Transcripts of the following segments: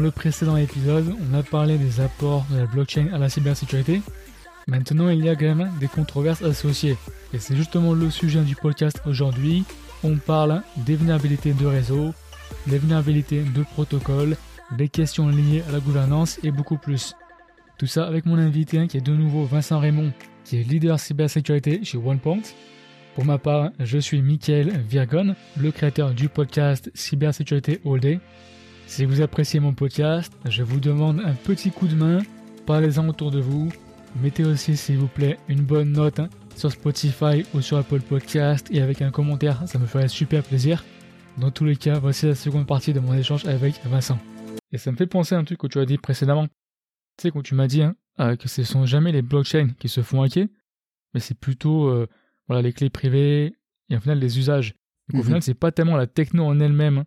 Dans le précédent épisode, on a parlé des apports de la blockchain à la cybersécurité. Maintenant, il y a quand même des controverses associées. Et c'est justement le sujet du podcast aujourd'hui. On parle des vulnérabilités de réseau, des vulnérabilités de protocole, des questions liées à la gouvernance et beaucoup plus. Tout ça avec mon invité qui est de nouveau Vincent Raymond, qui est leader cybersécurité chez OnePoint. Pour ma part, je suis Michel Virgon, le créateur du podcast Cybersécurité All Day. Si vous appréciez mon podcast, je vous demande un petit coup de main, parlez-en autour de vous. Mettez aussi, s'il vous plaît, une bonne note sur Spotify ou sur Apple Podcast et avec un commentaire, ça me ferait super plaisir. Dans tous les cas, voici la seconde partie de mon échange avec Vincent. Et ça me fait penser à un truc que tu as dit précédemment. Tu sais, quand tu m'as dit que ce ne sont jamais les blockchains qui se font hacker, mais c'est plutôt les clés privées et au final les usages. Donc au final, ce n'est pas tellement la techno en elle-même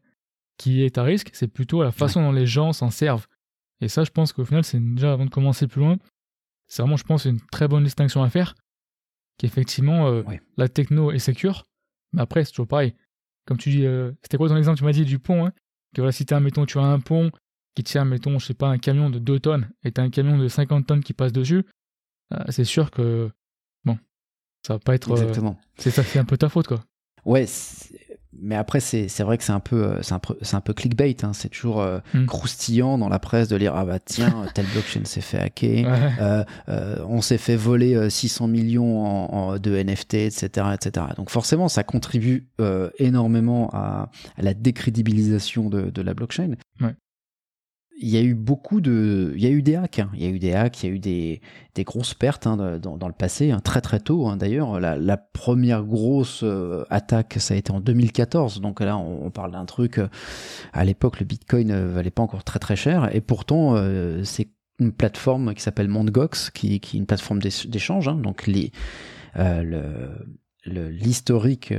qui est à risque, c'est plutôt la façon dont les gens s'en servent. Et ça, je pense qu'au final, c'est déjà avant de commencer plus loin, c'est vraiment, je pense, une très bonne distinction à faire, qu'effectivement, la techno est sécure, mais après, c'est toujours pareil. Comme tu dis, c'était quoi ton exemple, tu m'as dit du pont, que voilà, si tu as un pont qui tient, un camion de 2 tonnes, et tu as un camion de 50 tonnes qui passe dessus, c'est sûr que, ça va pas être... Exactement. C'est un peu ta faute, quoi. Ouais, mais après, c'est vrai que c'est un peu clickbait, c'est toujours croustillant dans la presse de lire « Ah bah tiens, telle blockchain s'est fait hacker, on s'est fait voler 600 millions de NFT, etc. » Donc forcément, ça contribue énormément à la décrédibilisation de la blockchain. Ouais. Il y a eu des hacks, il y a eu des grosses pertes dans le passé, très très tôt d'ailleurs. La première grosse attaque, ça a été en 2014, donc là on parle d'un truc, à l'époque le Bitcoin ne valait pas encore très très cher, et pourtant c'est une plateforme qui s'appelle Mt. Gox, qui est une plateforme d'échange, donc l'historique,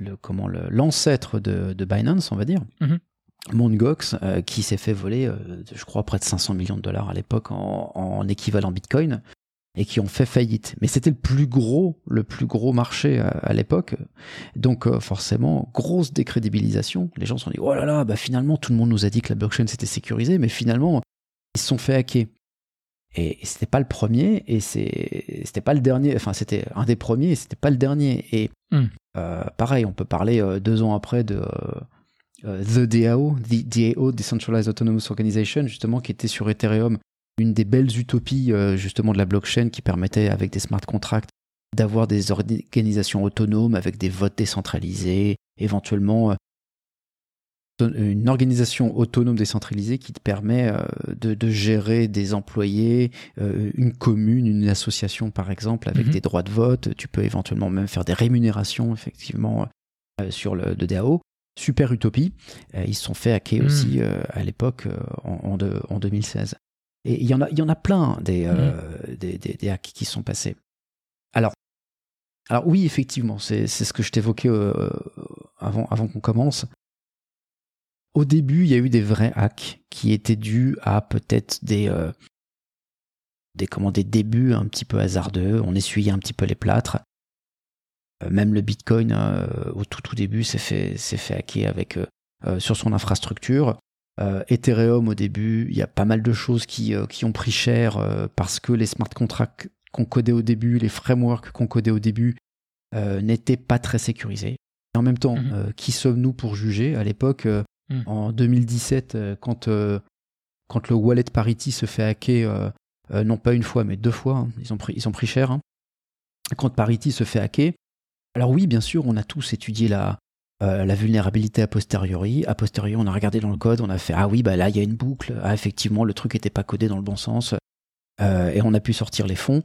l'ancêtre de Binance, on va dire. Mm-hmm. Mt. Gox, qui s'est fait voler, je crois, près de 500 millions de dollars à l'époque en équivalent Bitcoin, et qui ont fait faillite. Mais c'était le plus gros marché à l'époque. Donc forcément, grosse décrédibilisation. Les gens se sont dit, oh là là, bah finalement, tout le monde nous a dit que la blockchain c'était sécurisé, mais finalement, ils se sont fait hacker. Et c'était pas le premier, et c'était pas le dernier, enfin c'était un des premiers, et c'était pas le dernier. Et pareil, on peut parler 2 ans après de... The DAO, Decentralized Autonomous Organization, justement, qui était sur Ethereum, une des belles utopies justement de la blockchain, qui permettait avec des smart contracts d'avoir des organisations autonomes avec des votes décentralisés, éventuellement une organisation autonome décentralisée qui te permet de gérer des employés, une commune, une association par exemple, avec des droits de vote. Tu peux éventuellement même faire des rémunérations effectivement sur le DAO. Super utopie, ils se sont fait hacker aussi à l'époque en 2016. Et il y en a plein des hacks qui sont passés. Alors oui, effectivement, c'est ce que je t'évoquais avant qu'on commence. Au début, il y a eu des vrais hacks qui étaient dus à peut-être des débuts un petit peu hasardeux, on essuyait un petit peu les plâtres. Même le Bitcoin, au tout début, s'est fait hacker avec, sur son infrastructure. Ethereum, au début, il y a pas mal de choses qui ont pris cher parce que les smart contracts qu'on codait au début, les frameworks qu'on codait au début, n'étaient pas très sécurisés. Et en même temps, qui sommes-nous pour juger? À l'époque, en 2017, quand le wallet Parity se fait hacker, non pas une fois, mais 2 fois, ils ont pris cher. Quand Parity se fait hacker, alors oui, bien sûr, on a tous étudié la vulnérabilité a posteriori. A posteriori, on a regardé dans le code, on a fait « Ah oui, bah là, il y a une boucle. Ah, effectivement, le truc n'était pas codé dans le bon sens. » Et on a pu sortir les fonds.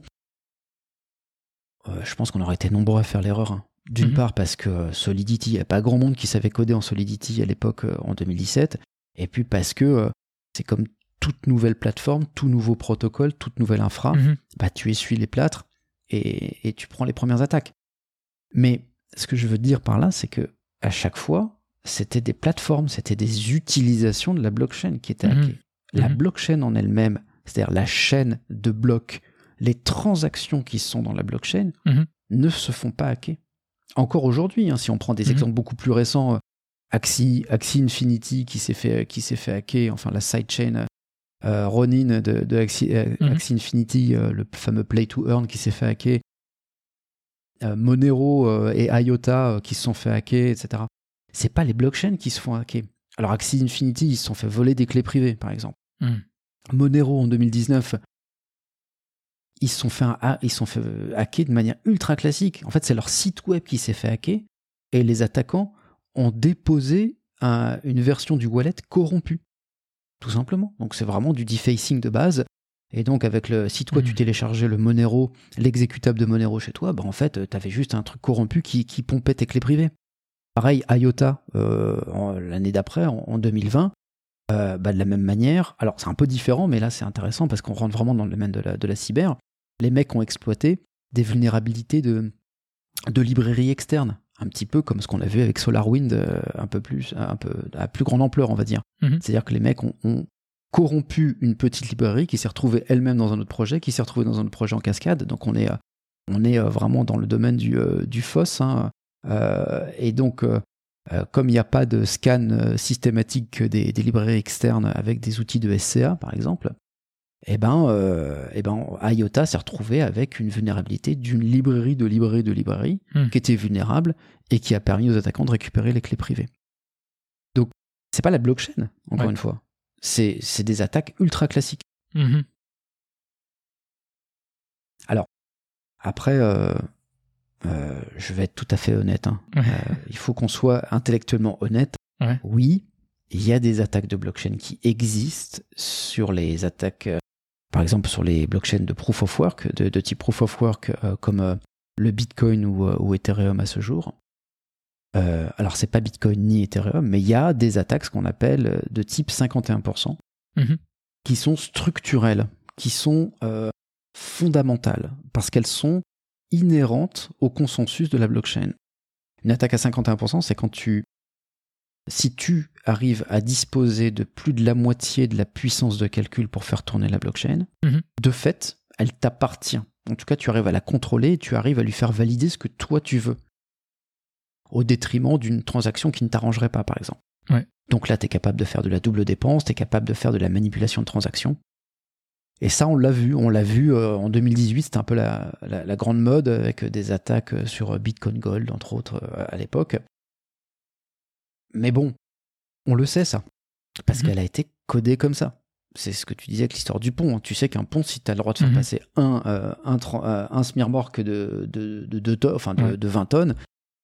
Je pense qu'on aurait été nombreux à faire l'erreur. D'une part, parce que Solidity, il n'y a pas grand monde qui savait coder en Solidity à l'époque, en 2017. Et puis parce que c'est comme toute nouvelle plateforme, tout nouveau protocole, toute nouvelle infra. Bah, tu essuies les plâtres et tu prends les premières attaques. Mais ce que je veux dire par là, c'est que à chaque fois, c'était des plateformes, c'était des utilisations de la blockchain qui étaient hackées. La blockchain en elle-même, c'est-à-dire la chaîne de blocs, les transactions qui sont dans la blockchain ne se font pas hacker. Encore aujourd'hui, si on prend des exemples beaucoup plus récents, Axie Infinity qui s'est fait hacker, enfin la sidechain Ronin de Axie Infinity, le fameux Play to Earn qui s'est fait hacker, Monero et IOTA qui se sont fait hacker, etc. C'est pas les blockchains qui se font hacker. Alors Axie Infinity, ils se sont fait voler des clés privées, par exemple. Monero, en 2019, ils se sont fait hacker de manière ultra classique. En fait, c'est leur site web qui s'est fait hacker et les attaquants ont déposé une version du wallet corrompue, tout simplement. Donc, c'est vraiment du defacing de base. Et donc, avec si toi, tu téléchargeais le Monero, l'exécutable de Monero chez toi, bah, en fait, tu avais juste un truc corrompu qui pompait tes clés privées. Pareil, IOTA, l'année d'après, en 2020, de la même manière. Alors, c'est un peu différent, mais là, c'est intéressant parce qu'on rentre vraiment dans le domaine de la cyber. Les mecs ont exploité des vulnérabilités de librairies externes, un petit peu comme ce qu'on a vu avec SolarWinds, à plus grande ampleur, on va dire. C'est-à-dire que les mecs ont corrompu une petite librairie qui s'est retrouvée elle-même dans un autre projet, qui s'est retrouvée dans un autre projet en cascade. Donc, on est vraiment dans le domaine du FOSS. Hein. Et donc, comme il n'y a pas de scan systématique des librairies externes avec des outils de SCA, par exemple, IOTA s'est retrouvé avec une vulnérabilité d'une librairie qui était vulnérable et qui a permis aux attaquants de récupérer les clés privées. Donc, c'est pas la blockchain, encore une fois. C'est des attaques ultra classiques. Alors, après... je vais être tout à fait honnête. Hein. Il faut qu'on soit intellectuellement honnête. Ouais. Oui, il y a des attaques de blockchain qui existent sur les attaques, par exemple sur les blockchains de proof of work, de type proof of work, comme le Bitcoin ou Ethereum à ce jour. Alors, c'est pas Bitcoin ni Ethereum, mais il y a des attaques, ce qu'on appelle de type 51%, qui sont structurelles, qui sont fondamentales, parce qu'elles sont inhérente au consensus de la blockchain. Une attaque à 51%, c'est quand si tu arrives à disposer de plus de la moitié de la puissance de calcul pour faire tourner la blockchain, de fait, elle t'appartient. En tout cas, tu arrives à la contrôler et tu arrives à lui faire valider ce que toi tu veux, au détriment d'une transaction qui ne t'arrangerait pas, par exemple. Ouais. Donc là, tu es capable de faire de la double dépense, tu es capable de faire de la manipulation de transactions. Et ça, on l'a vu en 2018, c'était un peu la grande mode avec des attaques sur Bitcoin Gold, entre autres, à l'époque. Mais bon, on le sait, ça, parce qu'elle a été codée comme ça. C'est ce que tu disais avec l'histoire du pont. Hein. Tu sais qu'un pont, si tu as le droit de faire passer un smirmorque de 20 tonnes,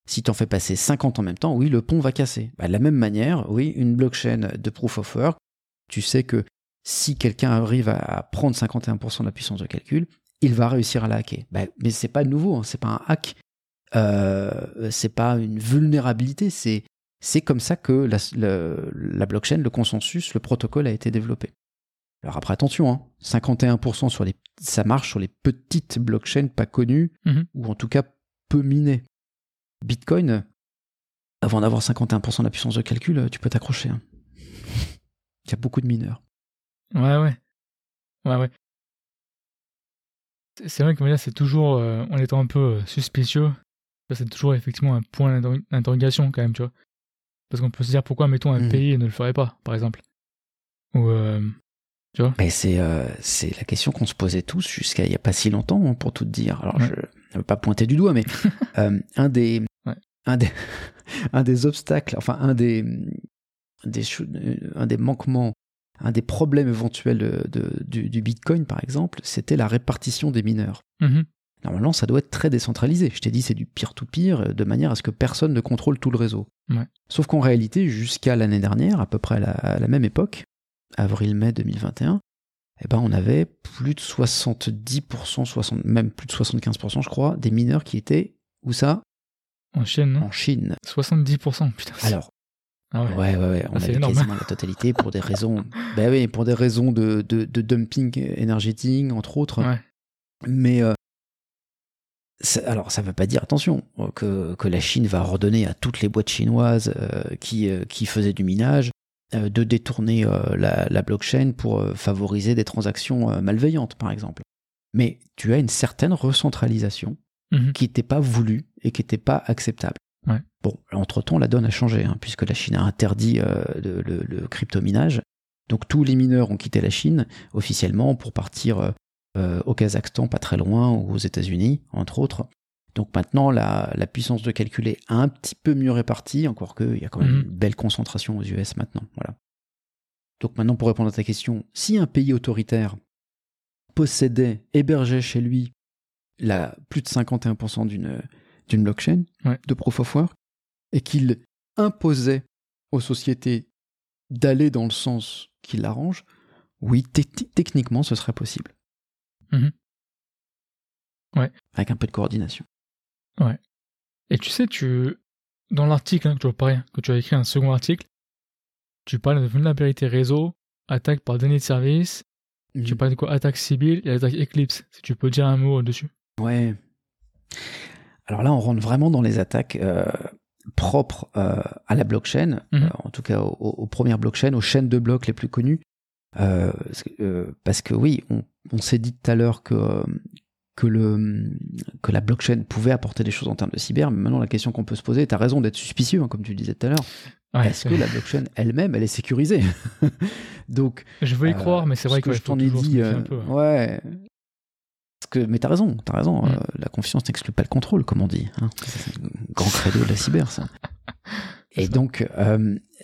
si tu en fais passer 50 en même temps, oui, le pont va casser. Bah, de la même manière, oui, une blockchain de proof of work, tu sais que si quelqu'un arrive à prendre 51% de la puissance de calcul, il va réussir à la hacker. Mais c'est pas nouveau, hein, c'est pas un hack, c'est pas une vulnérabilité, c'est comme ça que la blockchain, le consensus, le protocole a été développé. Alors après, attention, hein, 51% ça marche sur les petites blockchains pas connues, ou en tout cas peu minées. Bitcoin, avant d'avoir 51% de la puissance de calcul, tu peux t'accrocher. Hein. Il y a beaucoup de mineurs. Ouais. C'est vrai que là, c'est toujours, en étant un peu suspicieux, c'est toujours effectivement un point d'interrogation quand même, tu vois. Parce qu'on peut se dire pourquoi, mettons, un pays ne le ferait pas, par exemple. Ou, tu vois. Mais c'est la question qu'on se posait tous jusqu'à il n'y a pas si longtemps, hein, pour tout dire. Alors, je ne veux pas pointer du doigt, mais un des obstacles, enfin, un des manquements, un des problèmes éventuels du Bitcoin, par exemple, c'était la répartition des mineurs. Normalement, ça doit être très décentralisé. Je t'ai dit, c'est du peer-to-peer, de manière à ce que personne ne contrôle tout le réseau. Ouais. Sauf qu'en réalité, jusqu'à l'année dernière, à peu près à la même époque, avril-mai 2021, on avait plus de 70%, même plus de 75%, je crois, des mineurs qui étaient, où ça ? En Chine, non ? En Chine. 70%, putain. Alors, Ouais. On a quasiment la totalité pour des raisons, de dumping énergétique, entre autres. Ouais. Mais alors, ça ne veut pas dire, attention, que la Chine va ordonner à toutes les boîtes chinoises qui faisaient du minage de détourner la blockchain pour favoriser des transactions malveillantes, par exemple. Mais tu as une certaine recentralisation qui n'était pas voulue et qui n'était pas acceptable. Ouais. Bon, entre-temps, la donne a changé, hein, puisque la Chine a interdit le crypto-minage. Donc tous les mineurs ont quitté la Chine officiellement pour partir au Kazakhstan, pas très loin, ou aux États-Unis, entre autres. Donc maintenant, la puissance de calcul est un petit peu mieux répartie, encore qu'il y a quand même une belle concentration aux US maintenant. Voilà. Donc maintenant, pour répondre à ta question, si un pays autoritaire possédait, hébergeait chez lui plus de 51% d'une blockchain, de proof of work, et qu'il imposait aux sociétés d'aller dans le sens qui l'arrange, oui, techniquement, ce serait possible. Mmh. Ouais. Avec un peu de coordination. Ouais. Et tu sais, dans l'article hein, que tu as écrit, un second article, tu parles de vulnérabilité réseau, attaque par données de service, tu parles de quoi ? Attaque Sibyl et attaque Eclipse, si tu peux dire un mot dessus. Ouais. Alors là, on rentre vraiment dans les attaques propres à la blockchain, en tout cas aux premières blockchains, aux chaînes de blocs les plus connues, parce que oui, on s'est dit tout à l'heure que la blockchain pouvait apporter des choses en termes de cyber, mais maintenant la question qu'on peut se poser, tu as raison d'être suspicieux, hein, comme tu le disais tout à l'heure, est-ce que la blockchain elle-même, elle est sécurisée? Donc, je veux y croire, mais c'est vrai que je t'en ai dit... un peu, hein. Ouais... mais t'as raison, la confiance n'exclut pas le contrôle, comme on dit, hein. C'est un grand credo de la cyber, ça. Et donc,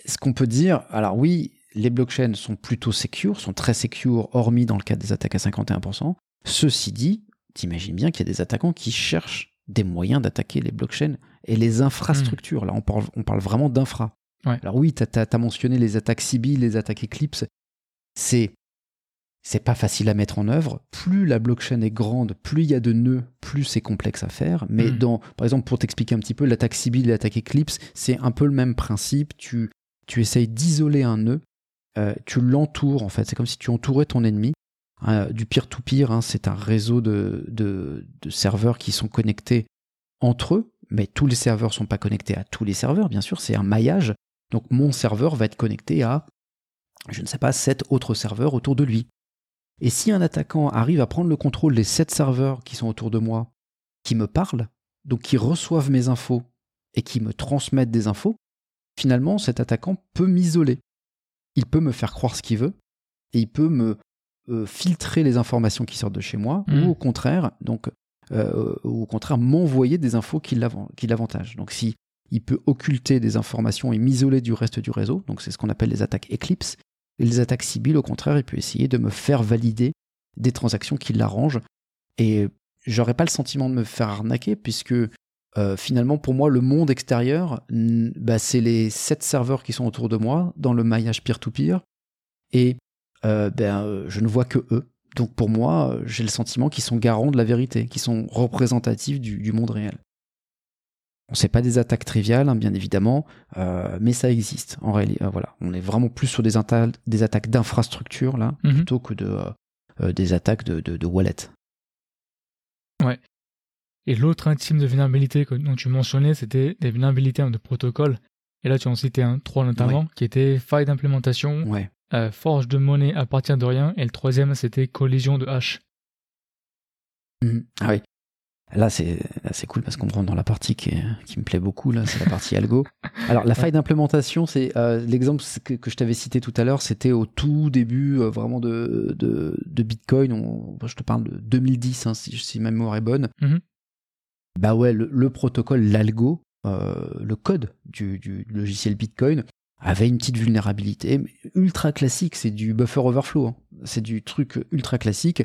ce qu'on peut dire, alors oui, les blockchains sont plutôt secures, sont très secures, hormis dans le cadre des attaques à 51%. Ceci dit, t'imagines bien qu'il y a des attaquants qui cherchent des moyens d'attaquer les blockchains et les infrastructures. Là, on parle vraiment d'infra. Ouais. Alors oui, t'as mentionné les attaques Sibyl, les attaques Eclipse, c'est pas facile à mettre en œuvre. Plus la blockchain est grande, plus il y a de nœuds, plus c'est complexe à faire. Mais par exemple, pour t'expliquer un petit peu, l'attaque Sibyl et l'attaque Eclipse, c'est un peu le même principe. Tu essayes d'isoler un nœud, tu l'entoures en fait. C'est comme si tu entourais ton ennemi. Du peer-to-peer, hein, c'est un réseau de serveurs qui sont connectés entre eux, mais tous les serveurs ne sont pas connectés à tous les serveurs, bien sûr, c'est un maillage. Donc mon serveur va être connecté à, je ne sais pas, 7 autres serveurs autour de lui. Et si un attaquant arrive à prendre le contrôle des 7 serveurs qui sont autour de moi, qui me parlent, donc qui reçoivent mes infos et qui me transmettent des infos, finalement cet attaquant peut m'isoler. Il peut me faire croire ce qu'il veut et il peut me filtrer les informations qui sortent de chez moi ou au contraire, m'envoyer des infos qui l'avantagent. Donc si il peut occulter des informations et m'isoler du reste du réseau, donc c'est ce qu'on appelle les attaques Eclipse. Et les attaques Sibyl, au contraire, il peut essayer de me faire valider des transactions qui l'arrangent. Et j'aurais pas le sentiment de me faire arnaquer, puisque finalement, pour moi, le monde extérieur, c'est les 7 serveurs qui sont autour de moi, dans le maillage peer-to-peer, et je ne vois que eux. Donc pour moi, j'ai le sentiment qu'ils sont garants de la vérité, qu'ils sont représentatifs du monde réel. C'est pas des attaques triviales, hein, bien évidemment, mais ça existe. En réalité, voilà, on est vraiment plus sur des attaques d'infrastructure là, plutôt que des attaques de wallet. Ouais. Et l'autre intime de vulnérabilité dont tu mentionnais, c'était des vulnérabilités de protocole. Et là, tu en citais 3 notamment, qui étaient faille d'implémentation, forge de monnaie à partir de rien, et le troisième, c'était collision de hash. Ah oui. Là, c'est cool parce qu'on rentre dans la partie qui me plaît beaucoup, là, c'est la partie algo. Alors, la faille d'implémentation, c'est l'exemple que je t'avais cité tout à l'heure, c'était au tout début vraiment de Bitcoin. Je te parle de 2010, hein, si ma mémoire est bonne. Bah ouais, le protocole, l'algo, le code du logiciel Bitcoin avait une petite vulnérabilité ultra classique, c'est du buffer overflow, hein. C'est du truc ultra classique.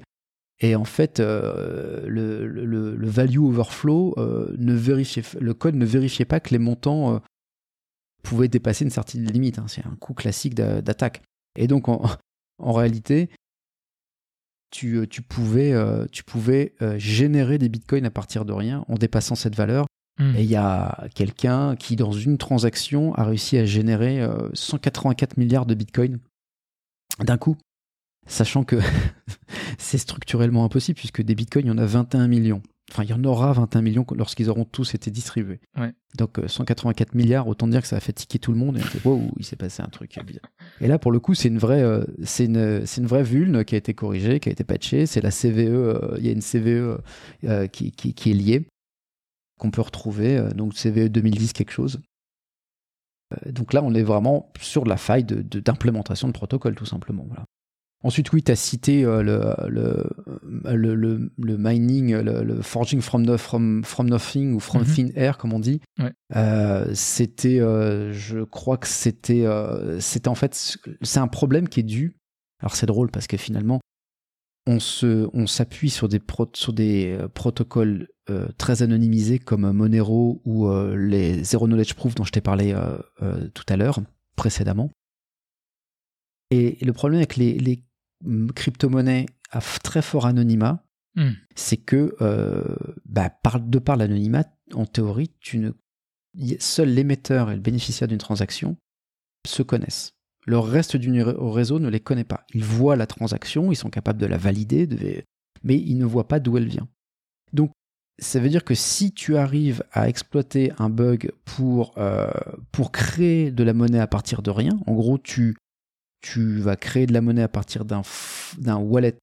Et en fait, le value overflow le code ne vérifiait pas que les montants pouvaient dépasser une certaine limite. Hein. C'est un coup classique d'attaque. Et donc, en réalité, tu pouvais générer des bitcoins à partir de rien en dépassant cette valeur. Et il y a quelqu'un qui, dans une transaction, a réussi à générer 184 milliards de bitcoins d'un coup. Sachant que c'est structurellement impossible, puisque des bitcoins, il y en a 21 millions. Enfin, il y en aura 21 millions lorsqu'ils auront tous été distribués. Ouais. Donc 184 milliards, autant dire que ça a fait tiquer tout le monde. Et on dit, wow, il s'est passé un truc bizarre. Et là, pour le coup, c'est une vraie vulne qui a été corrigée, qui a été patchée. C'est la CVE, il y a une CVE qui est liée. qu'on peut retrouver, donc CVE 2010 quelque chose. Donc là, on est vraiment sur la faille d'implémentation de protocole, tout simplement. Voilà. Ensuite, oui, tu as cité le mining, le forging from nothing ou from thin air, comme on dit. Ouais. C'était en fait, c'est un problème qui est dû. Alors c'est drôle parce que finalement, on s'appuie sur des protocoles très anonymisés comme Monero ou les Zero Knowledge Proof dont je t'ai parlé tout à l'heure, précédemment. Et le problème avec les crypto-monnaies à très fort anonymat, c'est que de par l'anonymat, en théorie, seul l'émetteur et le bénéficiaire d'une transaction se connaissent. Le reste du réseau ne les connaît pas. Ils voient la transaction, ils sont capables de la valider, mais ils ne voient pas d'où elle vient. Donc, ça veut dire que si tu arrives à exploiter un bug pour créer de la monnaie à partir de rien, en gros, tu vas créer de la monnaie à partir d'un wallet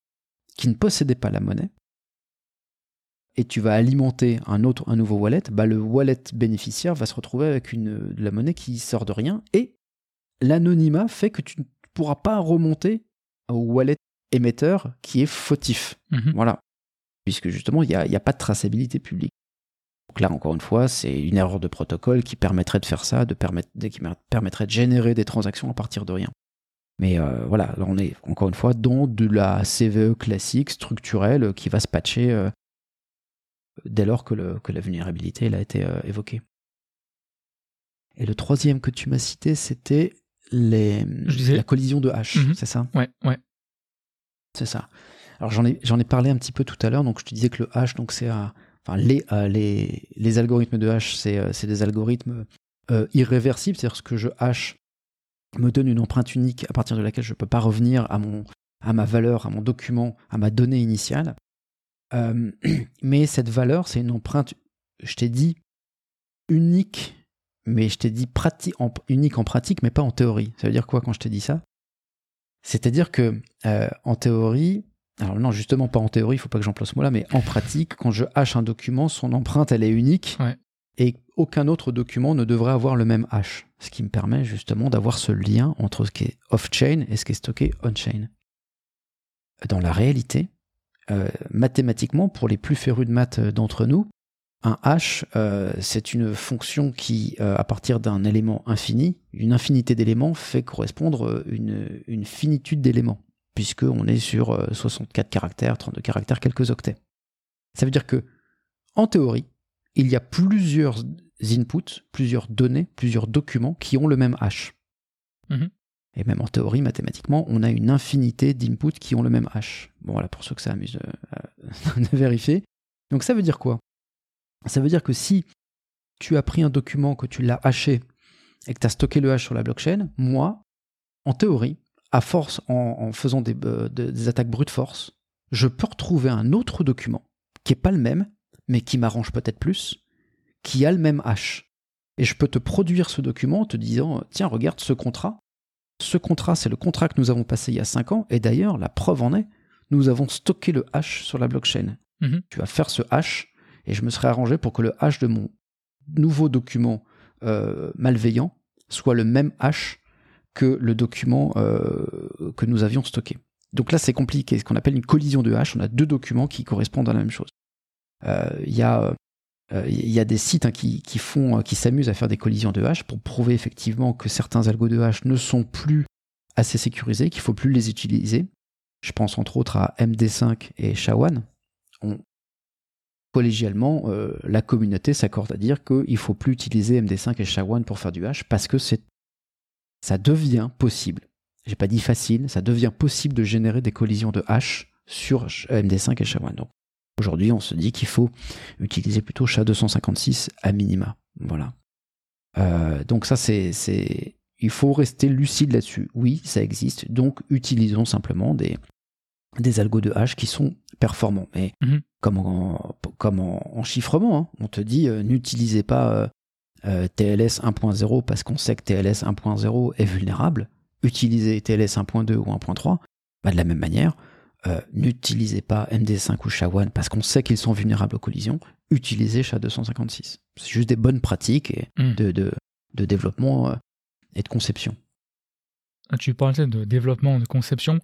qui ne possédait pas la monnaie, et tu vas alimenter un nouveau wallet, le wallet bénéficiaire va se retrouver avec de la monnaie qui sort de rien, et l'anonymat fait que tu ne pourras pas remonter au wallet émetteur qui est fautif. Voilà. Puisque justement, il n'y a pas de traçabilité publique. Donc là, encore une fois, c'est une erreur de protocole qui permettrait de faire ça, qui permettrait de générer des transactions à partir de rien. Mais voilà, là on est encore une fois dans de la CVE classique, structurelle, qui va se patcher dès lors que la vulnérabilité elle a été évoquée. Et le troisième que tu m'as cité, c'était la collision de hash, c'est ça ? Ouais. C'est ça. Alors j'en ai parlé un petit peu tout à l'heure, donc je te disais que le hash, donc les algorithmes de hash, c'est des algorithmes irréversibles, c'est-à-dire que je hash me donne une empreinte unique à partir de laquelle je ne peux pas revenir à ma valeur, à mon document, à ma donnée initiale. Mais cette valeur, c'est une empreinte, je t'ai dit, unique, mais je t'ai dit unique en pratique, mais pas en théorie. Ça veut dire quoi quand je t'ai dit ça ? C'est-à-dire que en théorie, alors non, justement pas en théorie, il ne faut pas que j'emploie ce mot-là, mais en pratique, quand je hash un document, son empreinte, elle est unique. Ouais. Et aucun autre document ne devrait avoir le même hash, ce qui me permet justement d'avoir ce lien entre ce qui est off-chain et ce qui est stocké on-chain. Dans la réalité, mathématiquement, pour les plus férus de maths d'entre nous, un hash, c'est une fonction qui, à partir d'un élément infini, une infinité d'éléments fait correspondre une finitude d'éléments, puisqu'on est sur 64 caractères, 32 caractères, quelques octets. Ça veut dire que, en théorie, il y a plusieurs inputs, plusieurs données, plusieurs documents qui ont le même hash. Et même en théorie, mathématiquement, on a une infinité d'inputs qui ont le même hash. Bon, voilà, pour ceux que ça amuse de vérifier. Donc ça veut dire quoi ? Ça veut dire que si tu as pris un document, que tu l'as hashé et que tu as stocké le hash sur la blockchain, moi, en théorie, à force, en faisant des attaques brute force, je peux retrouver un autre document qui n'est pas le même, mais qui m'arrange peut-être plus, qui a le même hash. Et je peux te produire ce document en te disant « Tiens, regarde ce contrat. Ce contrat, c'est le contrat que nous avons passé il y a 5 ans. Et d'ailleurs, la preuve en est, nous avons stocké le hash sur la blockchain. Tu vas faire ce hash et je me serai arrangé pour que le hash de mon nouveau document malveillant soit le même hash que le document que nous avions stocké. » Donc là, c'est compliqué. Ce qu'on appelle une collision de hash. On a deux documents qui correspondent à la même chose. Il y a des sites qui s'amusent à faire des collisions de hash pour prouver effectivement que certains algos de hash ne sont plus assez sécurisés, qu'il ne faut plus les utiliser. Je pense entre autres à MD5 et SHA-1. Collégialement, la communauté s'accorde à dire qu'il ne faut plus utiliser MD5 et SHA-1 pour faire du hash parce que ça devient possible. Je n'ai pas dit facile, ça devient possible de générer des collisions de hash sur MD5 et SHA-1. Donc, aujourd'hui, on se dit qu'il faut utiliser plutôt SHA-256 à minima. Voilà. Donc ça, il faut rester lucide là-dessus. Oui, ça existe. Donc, utilisons simplement des algos de hash qui sont performants. Mais comme en chiffrement, hein, on te dit n'utilisez pas TLS 1.0 parce qu'on sait que TLS 1.0 est vulnérable. Utilisez TLS 1.2 ou 1.3. De la même manière, n'utilisez pas MD5 ou SHA-1 parce qu'on sait qu'ils sont vulnérables aux collisions, utilisez SHA-256. C'est juste des bonnes pratiques de développement et de conception. Tu parlais de développement, de conception.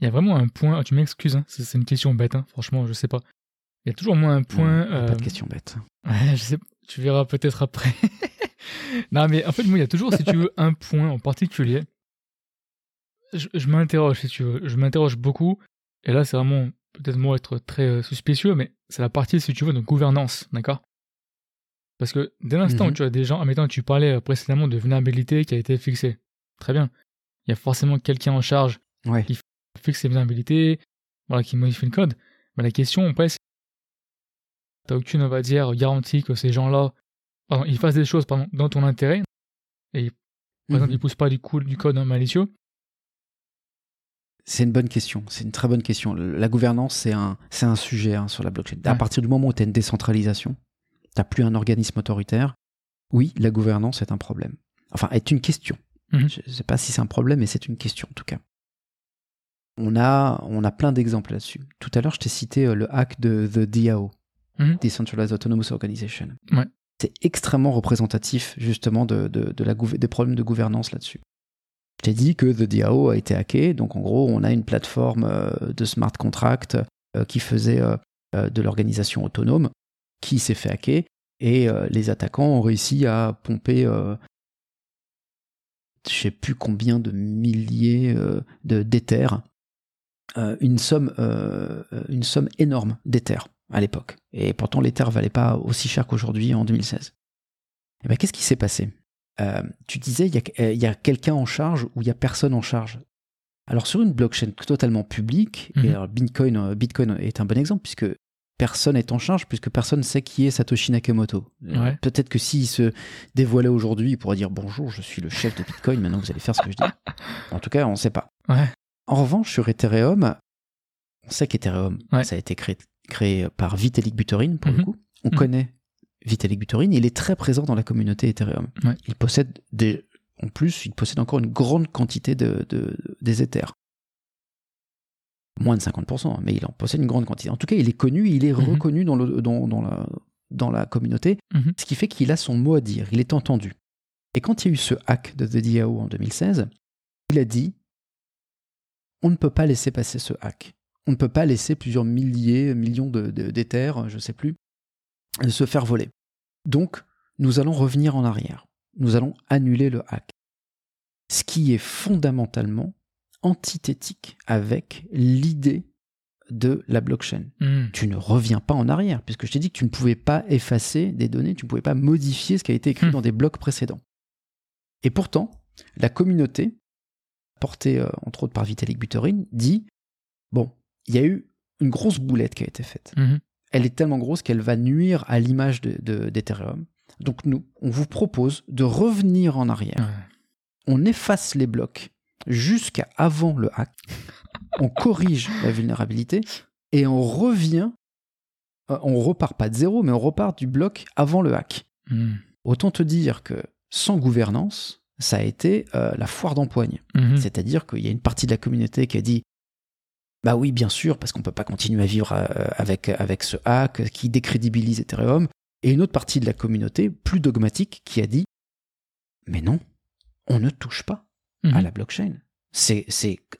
Il y a vraiment un point... Tu m'excuses, hein, c'est une question bête, hein, franchement, je sais pas. Il y a toujours moins un point... Pas de question bête. Ouais, je sais, tu verras peut-être après. Non, mais en fait, moi, il y a toujours, si tu veux, un point en particulier. Je m'interroge, si tu veux. Je m'interroge beaucoup. Et là, c'est vraiment, peut-être moi, être très suspicieux, mais c'est la partie, si tu veux, de gouvernance, d'accord ? Parce que dès l'instant où tu as des gens... Admettons, tu parlais précédemment de vulnérabilité qui a été fixée. Très bien. Il y a forcément quelqu'un en charge qui fixe ses vulnérabilités, voilà, qui modifie le code. Mais la question, après, c'est tu n'as aucune, on va dire, garantie que ces gens-là ils fassent des choses dans ton intérêt et, par exemple, ils ne poussent pas du code malicieux. C'est une bonne question. C'est une très bonne question. La gouvernance, c'est un sujet sur la blockchain. À partir du moment où tu as une décentralisation, tu n'as plus un organisme autoritaire, oui, la gouvernance est un problème. Enfin, est une question. Je ne sais pas si c'est un problème, mais c'est une question en tout cas. On a plein d'exemples là-dessus. Tout à l'heure, je t'ai cité le hack de The DAO, Decentralized Autonomous Organization. Ouais. C'est extrêmement représentatif justement des problèmes de gouvernance là-dessus. Je t'ai dit que The DAO a été hacké, donc en gros, on a une plateforme de smart contract qui faisait de l'organisation autonome, qui s'est fait hacker, et les attaquants ont réussi à pomper... je ne sais plus combien de milliers d'éthers, une somme énorme d'éthers à l'époque. Et pourtant, l'éther ne valait pas aussi cher qu'aujourd'hui en 2016. Et ben, qu'est-ce qui s'est passé ? Tu disais, il y a quelqu'un en charge ou il n'y a personne en charge. Alors, sur une blockchain totalement publique, et alors Bitcoin est un bon exemple, puisque personne n'est en charge, puisque personne ne sait qui est Satoshi Nakamoto. Ouais. Peut-être que s'il se dévoilait aujourd'hui, il pourrait dire « Bonjour, je suis le chef de Bitcoin, maintenant vous allez faire ce que je dis. » En tout cas, on ne sait pas. Ouais. En revanche, sur Ethereum, on sait qu'Ethereum, ça a été créé par Vitalik Buterin, pour le coup. On connaît Vitalik Buterin, il est très présent dans la communauté Ethereum. Ouais. Il possède il possède encore une grande quantité des Ethers. Moins de 50%, mais il en possède une grande quantité. En tout cas, il est connu, il est reconnu dans la communauté, ce qui fait qu'il a son mot à dire, il est entendu. Et quand il y a eu ce hack de The DAO en 2016, il a dit « On ne peut pas laisser passer ce hack. On ne peut pas laisser plusieurs millions d'ethers, je ne sais plus, se faire voler. Donc, nous allons revenir en arrière. Nous allons annuler le hack. » Ce qui est fondamentalement antithétique avec l'idée de la blockchain. Tu ne reviens pas en arrière, puisque je t'ai dit que tu ne pouvais pas effacer des données, tu ne pouvais pas modifier ce qui a été écrit dans des blocs précédents. Et pourtant, la communauté, portée entre autres par Vitalik Buterin, dit « Bon, il y a eu une grosse boulette qui a été faite. Elle est tellement grosse qu'elle va nuire à l'image d'Ethereum. Donc nous, on vous propose de revenir en arrière. On efface les blocs jusqu'à avant le hack, on corrige la vulnérabilité et on revient, on repart pas de zéro, mais on repart du bloc avant le hack. Autant te dire que sans gouvernance, ça a été la foire d'empoigne. C'est-à-dire qu'il y a une partie de la communauté qui a dit « Bah oui, bien sûr, parce qu'on peut pas continuer à vivre avec ce hack qui décrédibilise Ethereum. » Et une autre partie de la communauté, plus dogmatique, qui a dit « Mais non, on ne touche pas à la blockchain. C'est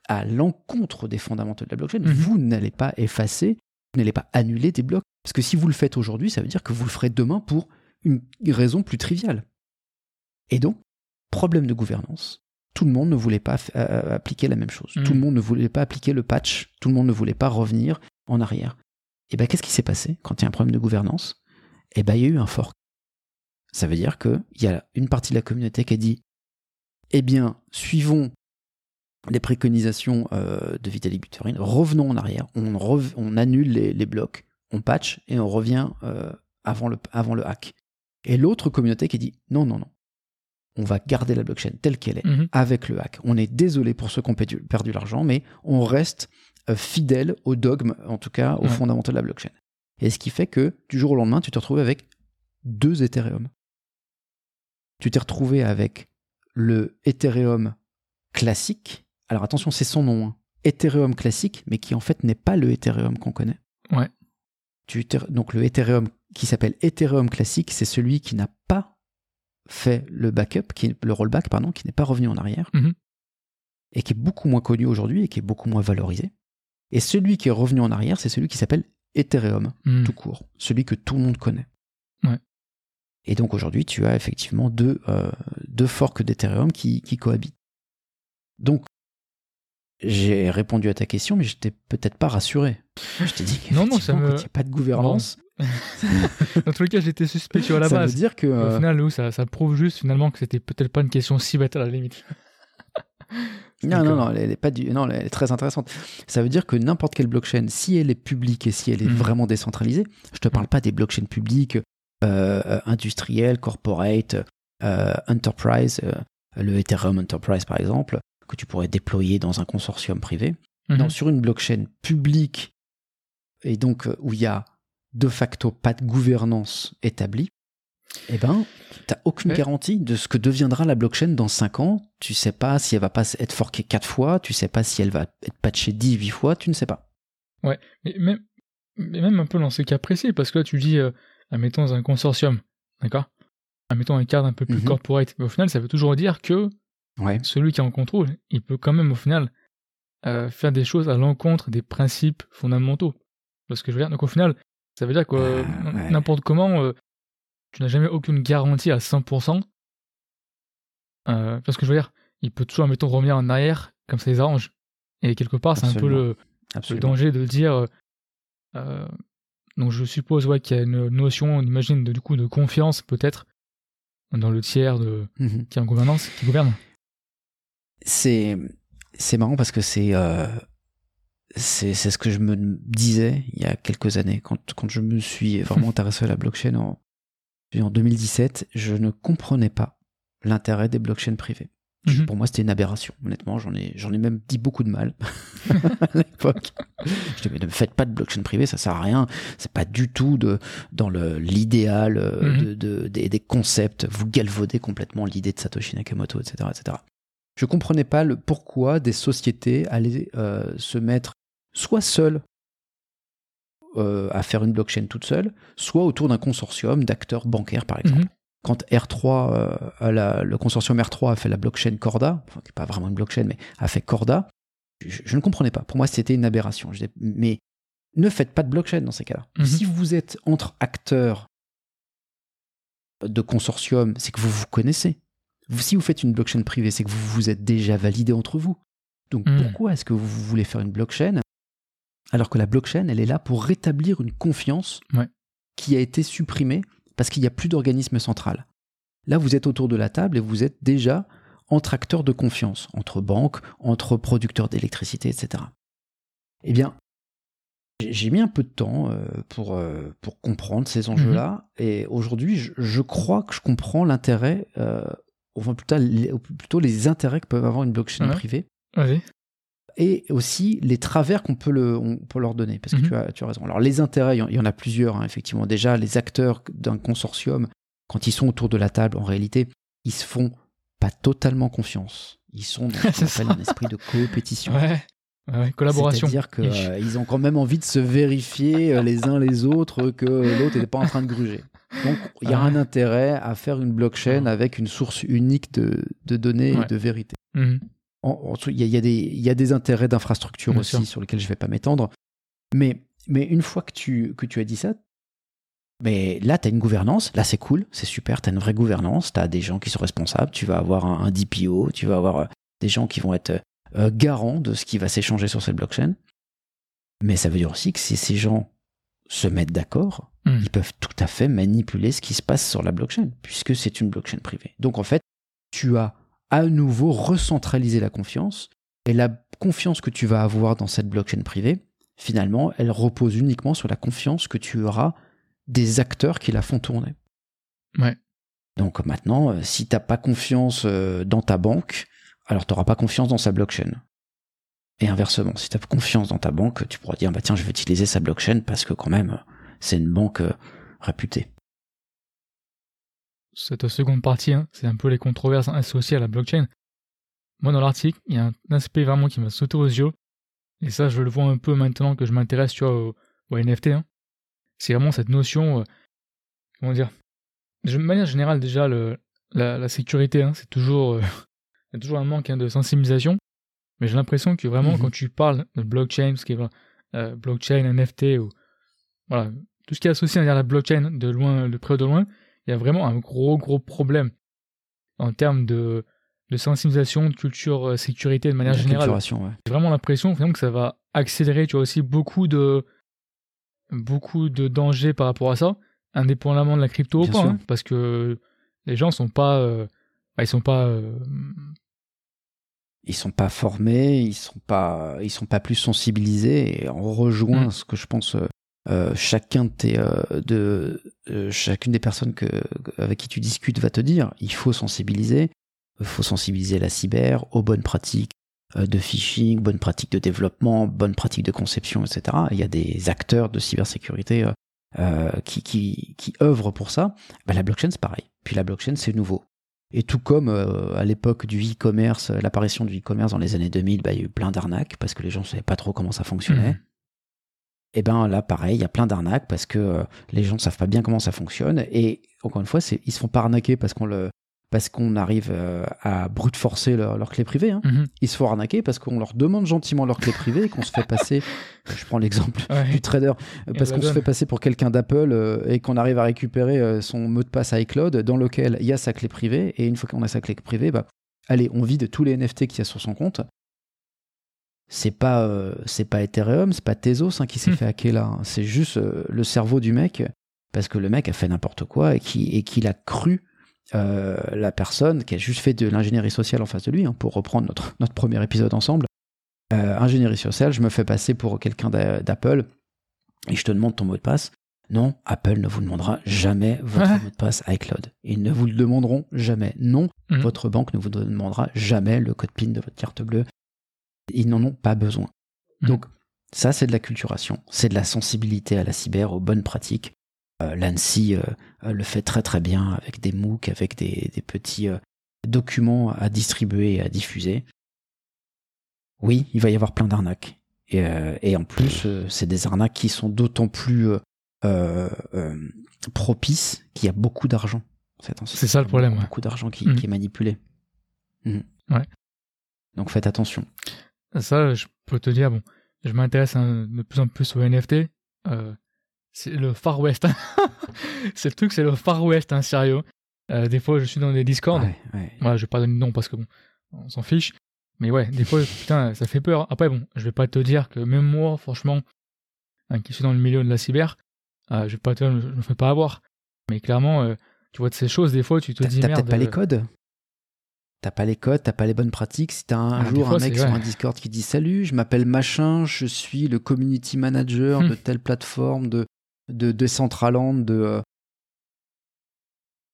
à l'encontre des fondamentaux de la blockchain. Vous n'allez pas effacer, vous n'allez pas annuler des blocs. Parce que si vous le faites aujourd'hui, ça veut dire que vous le ferez demain pour une raison plus triviale. Et donc, problème de gouvernance. Tout le monde ne voulait pas appliquer la même chose. Tout le monde ne voulait pas appliquer le patch. Tout le monde ne voulait pas revenir en arrière. Et bien, qu'est-ce qui s'est passé quand il y a un problème de gouvernance ? Et bien, il y a eu un fork. Ça veut dire qu'il y a une partie de la communauté qui a dit eh bien, suivons les préconisations de Vitalik Buterin, revenons en arrière, on annule les blocs, on patch et on revient avant le hack. Et l'autre communauté qui dit non, on va garder la blockchain telle qu'elle est avec le hack. On est désolé pour ceux qui ont perdu l'argent, mais on reste fidèle au dogme, en tout cas aux fondamentaux de la blockchain. Et ce qui fait que du jour au lendemain, tu te retrouves avec 2 Ethereum. Tu t'es retrouvé avec le Ethereum classique, alors attention, c'est son nom, hein. Ethereum classique, mais qui en fait n'est pas le Ethereum qu'on connaît. Ouais. Donc le Ethereum qui s'appelle Ethereum classique, c'est celui qui n'a pas fait le backup, le rollback, pardon, qui n'est pas revenu en arrière, et qui est beaucoup moins connu aujourd'hui et qui est beaucoup moins valorisé. Et celui qui est revenu en arrière, c'est celui qui s'appelle Ethereum, tout court, celui que tout le monde connaît. Ouais. Et donc aujourd'hui, tu as effectivement deux forks d'Ethereum qui cohabitent. Donc, j'ai répondu à ta question, mais je t'ai peut-être pas rassuré. Je t'ai dit qu'effectivement, quand il n'y a pas de gouvernance... Dans tous les cas, j'étais suspect sur la base. Ça veut dire que... Au final, nous, ça prouve juste finalement que c'était peut-être pas une question si bête à la limite. Non, elle est très intéressante. Ça veut dire que n'importe quelle blockchain, si elle est publique et si elle est vraiment décentralisée, je te parle pas des blockchains publiques, industrielles, corporate, enterprise, le Ethereum Enterprise par exemple, que tu pourrais déployer dans un consortium privé. Non, sur une blockchain publique, et donc où il y a de facto pas de gouvernance établie, eh ben, t'as aucune garantie de ce que deviendra la blockchain dans 5 ans. Tu sais pas si elle va pas être forkée 4 fois, tu sais pas si elle va être patchée 18 fois, tu ne sais pas. Ouais, mais même un peu dans ces cas précis, parce que là tu dis, admettons un consortium, d'accord ? Admettons un cadre un peu plus corporate, mais au final ça veut toujours dire que celui qui est en contrôle, il peut quand même au final faire des choses à l'encontre des principes fondamentaux. Parce que je veux dire, donc au final, ça veut dire que n'importe comment... tu n'as jamais aucune garantie à 100%. Parce que je veux dire, il peut toujours, mettons, revenir en arrière, comme ça les arrange. Et quelque part, c'est un peu le danger de dire... donc je suppose qu'il y a une notion, on imagine, de confiance, peut-être, dans le tiers qui est en gouvernance, qui gouverne. C'est marrant parce que c'est ce que je me disais il y a quelques années, quand je me suis vraiment intéressé à la blockchain en 2017, je ne comprenais pas l'intérêt des blockchains privées. Pour moi, c'était une aberration. Honnêtement, j'en ai même dit beaucoup de mal à l'époque. Je disais, mais ne faites pas de blockchain privée, ça sert à rien. C'est pas du tout dans l'idéal des concepts. Vous galvaudez complètement l'idée de Satoshi Nakamoto, etc., etc. Je comprenais pas le pourquoi des sociétés allaient se mettre soit seules à faire une blockchain toute seule, soit autour d'un consortium d'acteurs bancaires, par exemple. Quand R3, le consortium R3 a fait la blockchain Corda, enfin, qui n'est pas vraiment une blockchain, mais a fait Corda, je ne comprenais pas. Pour moi, c'était une aberration. Je disais, mais ne faites pas de blockchain dans ces cas-là. Si vous êtes entre acteurs de consortium, c'est que vous vous connaissez. Si vous faites une blockchain privée, c'est que vous vous êtes déjà validé entre vous. Donc, pourquoi est-ce que vous voulez faire une blockchain ? Alors que la blockchain, elle est là pour rétablir une confiance qui a été supprimée parce qu'il n'y a plus d'organisme central. Là, vous êtes autour de la table et vous êtes déjà entre acteurs de confiance, entre banques, entre producteurs d'électricité, etc. Eh bien, j'ai mis un peu de temps pour comprendre ces enjeux-là. Et aujourd'hui, je crois que je comprends l'intérêt, enfin plutôt les intérêts que peuvent avoir une blockchain privée. Oui. Et aussi les travers on peut leur donner, parce que tu as raison. Alors les intérêts, il y en a plusieurs, hein, effectivement. Déjà, les acteurs d'un consortium, quand ils sont autour de la table, en réalité, ils se font pas totalement confiance. Ils sont dans un esprit de coopétition. Collaboration. C'est-à-dire qu'ils ont quand même envie de se vérifier les uns les autres, que l'autre n'était pas en train de gruger. Donc il y a un intérêt à faire une blockchain avec une source unique de données et de vérité. Il y a des intérêts d'infrastructure aussi sur lesquels je ne vais pas m'étendre. Mais une fois que tu as dit ça, mais là, tu as une gouvernance. Là, c'est cool, c'est super. Tu as une vraie gouvernance. Tu as des gens qui sont responsables. Tu vas avoir un DPO. Tu vas avoir des gens qui vont être garants de ce qui va s'échanger sur cette blockchain. Mais ça veut dire aussi que si ces gens se mettent d'accord, ils peuvent tout à fait manipuler ce qui se passe sur la blockchain, puisque c'est une blockchain privée. Donc, en fait, tu as à nouveau recentraliser la confiance, et la confiance que tu vas avoir dans cette blockchain privée, finalement, elle repose uniquement sur la confiance que tu auras des acteurs qui la font tourner. Ouais. Donc maintenant, si tu n'as pas confiance dans ta banque, alors tu n'auras pas confiance dans sa blockchain. Et inversement, si tu as confiance dans ta banque, tu pourras dire, bah tiens, je vais utiliser sa blockchain parce que quand même, c'est une banque réputée. Cette seconde partie, hein, c'est un peu les controverses associées à la blockchain. Moi, dans l'article, il y a un aspect vraiment qui m'a sauté aux yeux. Et ça, je le vois un peu maintenant que je m'intéresse, tu vois, au NFT. Hein. C'est vraiment cette notion, comment dire, de manière générale déjà, la sécurité, hein, c'est toujours, il y a toujours un manque, hein, de sensibilisation. Mais j'ai l'impression que vraiment, quand tu parles de blockchain, ce qui est blockchain, NFT, ou voilà, tout ce qui est associé à la blockchain, de loin, de près ou de loin, il y a vraiment un gros problème en termes de sensibilisation, de culture, sécurité de manière générale. Ouais. J'ai vraiment l'impression que ça va accélérer, tu vois, aussi beaucoup de dangers par rapport à ça, indépendamment de la crypto ou pas, hein, parce que les gens sont pas, ils sont pas formés, ils sont pas plus sensibilisés, et on rejoint ce que je pense. Chacune des personnes avec qui tu discutes va te dire, il faut sensibiliser. Il faut sensibiliser la cyber aux bonnes pratiques de phishing, bonnes pratiques de développement, bonnes pratiques de conception, etc. Il y a des acteurs de cybersécurité qui œuvrent pour ça. Ben, la blockchain, c'est pareil. Puis la blockchain, c'est nouveau. Et tout comme à l'époque du e-commerce, l'apparition du e-commerce dans les années 2000, ben, il y a eu plein d'arnaques parce que les gens ne savaient pas trop comment ça fonctionnait. Et bien là, pareil, il y a plein d'arnaques parce que les gens ne savent pas bien comment ça fonctionne. Et encore une fois, ils ne se font pas arnaquer parce qu'on arrive à brute forcer leur clé privée. Hein. Ils se font arnaquer parce qu'on leur demande gentiment leur clé privée et qu'on se fait passer, je prends l'exemple du trader, parce qu'on se fait passer pour quelqu'un d'Apple et qu'on arrive à récupérer son mot de passe iCloud dans lequel il y a sa clé privée. Et une fois qu'on a sa clé privée, bah, allez, on vide tous les NFT qu'il y a sur son compte. C'est pas Ethereum, c'est pas Tezos qui s'est fait hacker là. Hein. C'est juste le cerveau du mec, parce que le mec a fait n'importe quoi et qu'il a cru la personne qui a juste fait de l'ingénierie sociale en face de lui, hein, pour reprendre notre premier épisode ensemble. Ingénierie sociale, je me fais passer pour quelqu'un d'Apple et je te demande ton mot de passe. Non, Apple ne vous demandera jamais votre mot de passe iCloud. Ils ne vous le demanderont jamais. Non, votre banque ne vous demandera jamais le code PIN de votre carte bleue. Ils n'en ont pas besoin. Donc ça, c'est de la culturation, c'est de la sensibilité à la cyber, aux bonnes pratiques. L'ANSSI le fait très très bien avec des MOOC, avec des petits documents à distribuer et à diffuser. Oui, il va y avoir plein d'arnaques. Et en plus, c'est des arnaques qui sont d'autant plus propices qu'il y a beaucoup d'argent. C'est ça le problème. Beaucoup d'argent qui est manipulé. Ouais. Donc faites attention. Ça, je peux te dire, bon, je m'intéresse de plus en plus aux NFT. C'est le Far West. C'est le truc, c'est le Far West, hein, sérieux. Des fois, je suis dans des Discord. Voilà, je vais pas donner de nom parce que bon, on s'en fiche. Mais ouais, des fois, putain, ça fait peur. Après, bon, je vais pas te dire que même moi, franchement, hein, qui suis dans le milieu de la cyber, je vais pas te dire, je me fais pas avoir. Mais clairement, tu vois de ces choses, des fois, tu te dis merde. T'as peut-être pas les codes. T'as pas les codes, t'as pas les bonnes pratiques. Si t'as un jour un mec sur un Discord qui dit « Salut, je m'appelle machin, je suis le community manager de telle plateforme, de Centraland,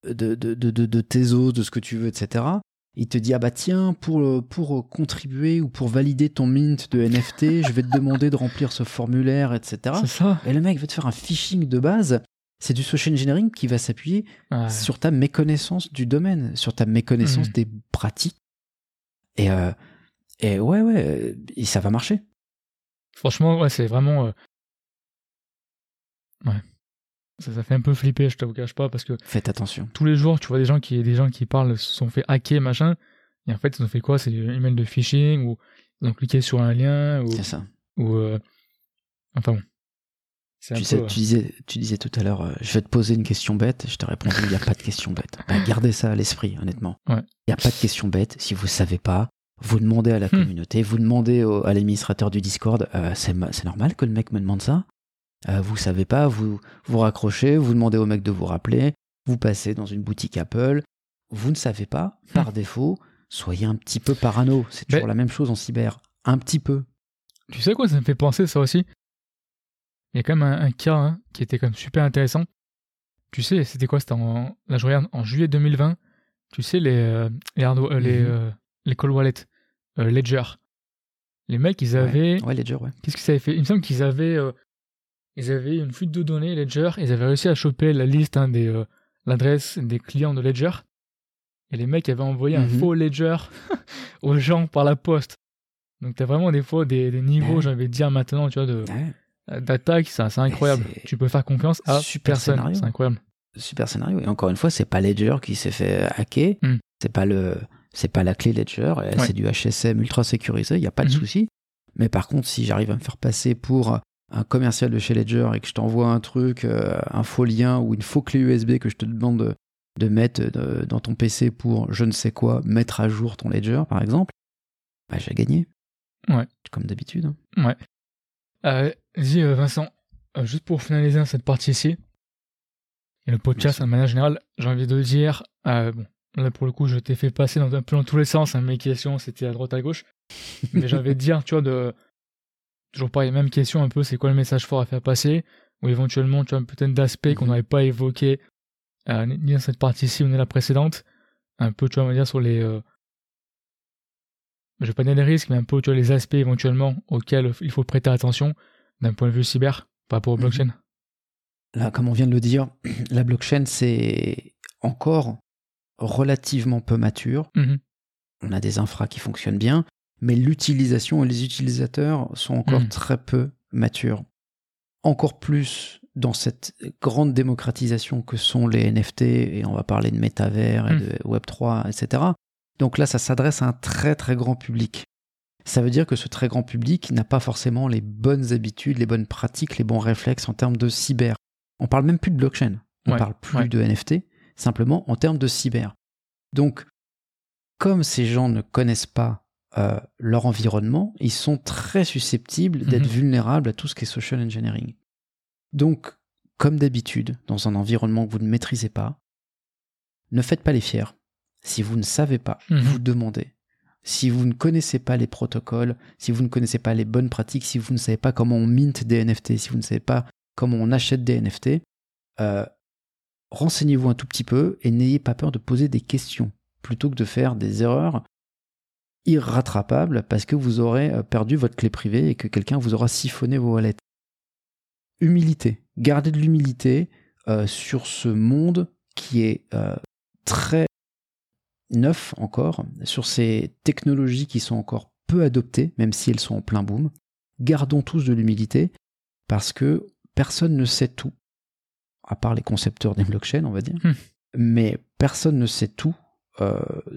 de Tezos, de ce que tu veux, etc. » Il te dit « Ah bah tiens, pour contribuer ou pour valider ton mint de NFT, je vais te demander de remplir ce formulaire, etc. » Et le mec veut te faire un phishing de base. C'est du social engineering qui va s'appuyer sur ta méconnaissance du domaine, sur ta méconnaissance des pratiques. Et ça va marcher. Franchement, ouais, c'est vraiment... Ouais. Ça fait un peu flipper, je te le cache pas, parce que... Faites attention. Tous les jours, tu vois des gens qui parlent, se sont fait hacker, machin, et en fait, ils ont fait quoi ? C'est des emails de phishing, ou ils ont cliqué sur un lien, ou... C'est ça. Ou... Enfin bon. Tu disais tout à l'heure, je vais te poser une question bête, je t'ai répondu, il n'y a pas de question bête. Ben, gardez ça à l'esprit, honnêtement. Ouais. Il n'y a pas de question bête. Si vous ne savez pas, vous demandez à la communauté, vous demandez à l'administrateur du Discord, c'est normal que le mec me demande ça. Vous ne savez pas, vous raccrochez, vous demandez au mec de vous rappeler, vous passez dans une boutique Apple, vous ne savez pas, par défaut, soyez un petit peu parano. C'est toujours la même chose en cyber, un petit peu. Tu sais quoi, ça me fait penser ça aussi. Il y a quand même un cas qui était quand même super intéressant. Tu sais, c'était quoi ? C'était là, je regarde, en juillet 2020. Tu sais, les cold wallets, Ledger. Les mecs, ils avaient... Ouais, Ledger, ouais. Qu'est-ce que ça avait fait ? Il me semble qu'ils avaient... ils avaient une fuite de données, Ledger. Ils avaient réussi à choper la liste l'adresse des clients de Ledger. Et les mecs avaient envoyé un faux Ledger aux gens par la poste. Donc t'as vraiment des fois des niveaux, ouais, j'allais dire maintenant, tu vois, de, ouais, d'attaque, ça, c'est incroyable. Tu peux faire confiance à personne, scénario. C'est incroyable. Super scénario. Et encore une fois, c'est pas Ledger qui s'est fait hacker, c'est pas la clé Ledger, ouais, c'est du HSM ultra sécurisé, il n'y a pas de souci. Mais par contre, si j'arrive à me faire passer pour un commercial de chez Ledger et que je t'envoie un truc, un faux lien ou une faux clé USB que je te demande de mettre dans ton PC pour je ne sais quoi, mettre à jour ton Ledger par exemple, bah, j'ai gagné. Ouais. Comme d'habitude. Hein. Ouais. Vas-y Vincent, juste pour finaliser cette partie ici, et le podcast, de manière générale, j'ai envie de dire, bon, là pour le coup je t'ai fait passer un peu dans tous les sens, hein, mes questions c'était à droite à gauche, mais j'ai envie de dire, tu vois, toujours pareil, même question un peu, c'est quoi le message fort à faire passer, ou éventuellement, tu vois, peut-être d'aspects qu'on n'avait pas évoqués ni dans cette partie-ci, ni dans la précédente, un peu, tu vois, on va dire sur les... je vais pas dire les risques, mais un peu, tu vois, les aspects éventuellement auxquels il faut prêter attention d'un point de vue cyber, par rapport aux blockchains. Là, comme on vient de le dire, la blockchain, c'est encore relativement peu mature. On a des infras qui fonctionnent bien, mais l'utilisation et les utilisateurs sont encore très peu matures. Encore plus dans cette grande démocratisation que sont les NFT, et on va parler de métavers et de Web3, etc. Donc là, ça s'adresse à un très très grand public. Ça veut dire que ce très grand public n'a pas forcément les bonnes habitudes, les bonnes pratiques, les bons réflexes en termes de cyber. On parle même plus de blockchain, on parle plus de NFT, simplement en termes de cyber. Donc, comme ces gens ne connaissent pas leur environnement, ils sont très susceptibles d'être vulnérables à tout ce qui est social engineering. Donc, comme d'habitude, dans un environnement que vous ne maîtrisez pas, ne faites pas les fiers. Si vous ne savez pas, vous demandez. Si vous ne connaissez pas les protocoles, si vous ne connaissez pas les bonnes pratiques, si vous ne savez pas comment on mint des NFT, si vous ne savez pas comment on achète des NFT, renseignez-vous un tout petit peu et n'ayez pas peur de poser des questions plutôt que de faire des erreurs irrattrapables parce que vous aurez perdu votre clé privée et que quelqu'un vous aura siphonné vos wallets. Humilité. Gardez de l'humilité sur ce monde qui est très neuf encore, sur ces technologies qui sont encore peu adoptées, même si elles sont en plein boom. Gardons tous de l'humilité parce que personne ne sait tout, à part les concepteurs des blockchains, on va dire. Mais personne ne sait tout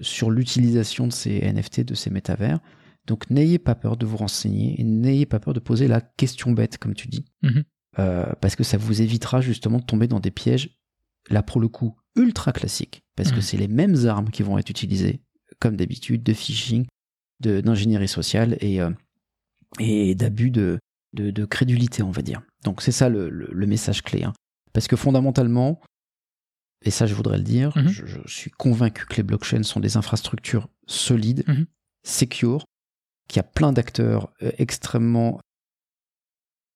sur l'utilisation de ces NFT, de ces métavers. Donc n'ayez pas peur de vous renseigner et n'ayez pas peur de poser la question bête, comme tu dis. Parce que ça vous évitera justement de tomber dans des pièges, là pour le coup, ultra classiques, parce que c'est les mêmes armes qui vont être utilisées, comme d'habitude, de phishing, d'ingénierie sociale et d'abus de crédulité, on va dire. Donc c'est ça le message clé. Hein. Parce que fondamentalement, et ça je voudrais le dire, je suis convaincu que les blockchains sont des infrastructures solides, secures, qu'il y a plein d'acteurs extrêmement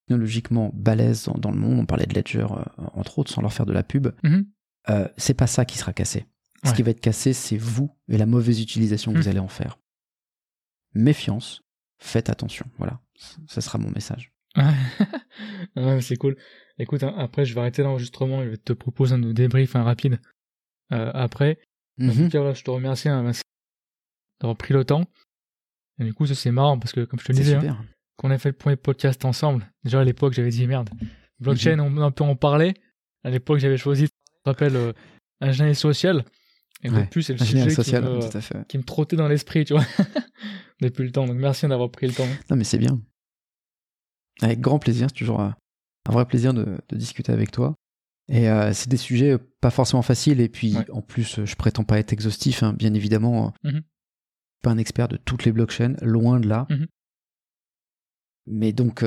technologiquement balèzes dans le monde. On parlait de Ledger, entre autres, sans leur faire de la pub. C'est pas ça qui sera cassé. Ce qui va être cassé, c'est vous et la mauvaise utilisation que vous allez en faire. Méfiance, faites attention. Voilà, ça sera mon message. Ouais, c'est cool. Écoute, après, je vais arrêter l'enregistrement. Je vais te proposer un débrief rapide après. Donc, voilà, je te remercie, Vincent, d'avoir pris le temps. Et du coup, c'est marrant parce que, comme je te le disais, hein, qu'on a fait le premier podcast ensemble. Déjà, à l'époque, j'avais dit merde, blockchain, on peut en parler. À l'époque, j'avais choisi, rappelle ingénierie sociale, et depuis c'est le sujet sociale, qui me trottait dans l'esprit, tu vois, depuis le temps. Donc merci d'avoir pris le temps. Non mais c'est bien, avec grand plaisir, c'est toujours un vrai plaisir de discuter avec toi, et c'est des sujets pas forcément faciles, et puis en plus je prétends pas être exhaustif, hein, bien évidemment, pas un expert de toutes les blockchains, loin de là, mais donc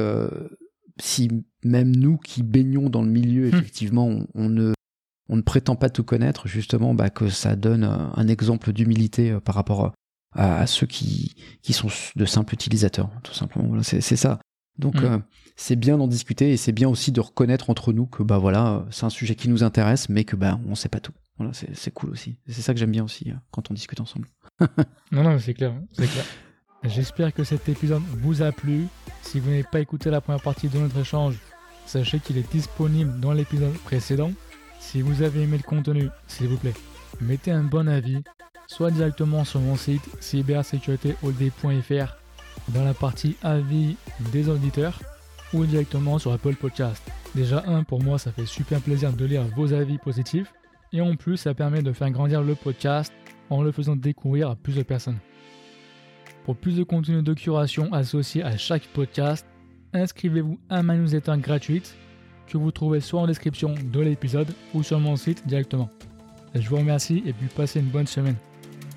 si même nous qui baignons dans le milieu, effectivement, on ne prétend pas tout connaître, justement, bah, que ça donne un exemple d'humilité par rapport à ceux qui sont de simples utilisateurs, tout simplement. Voilà, c'est ça. Donc, c'est bien d'en discuter, et c'est bien aussi de reconnaître entre nous que bah, voilà, c'est un sujet qui nous intéresse, mais que bah, on ne sait pas tout. Voilà, c'est cool aussi. Et c'est ça que j'aime bien aussi, quand on discute ensemble. non, c'est clair. C'est clair. J'espère que cet épisode vous a plu. Si vous n'avez pas écouté la première partie de notre échange, sachez qu'il est disponible dans l'épisode précédent. Si vous avez aimé le contenu, s'il vous plaît, mettez un bon avis, soit directement sur mon site cybersécuritéallday.fr dans la partie avis des auditeurs ou directement sur Apple Podcast. Déjà pour moi ça fait super plaisir de lire vos avis positifs et en plus ça permet de faire grandir le podcast en le faisant découvrir à plus de personnes. Pour plus de contenu de curation associé à chaque podcast, inscrivez-vous à ma newsletter gratuite que vous trouvez soit en description de l'épisode ou sur mon site directement. Je vous remercie et puis passez une bonne semaine.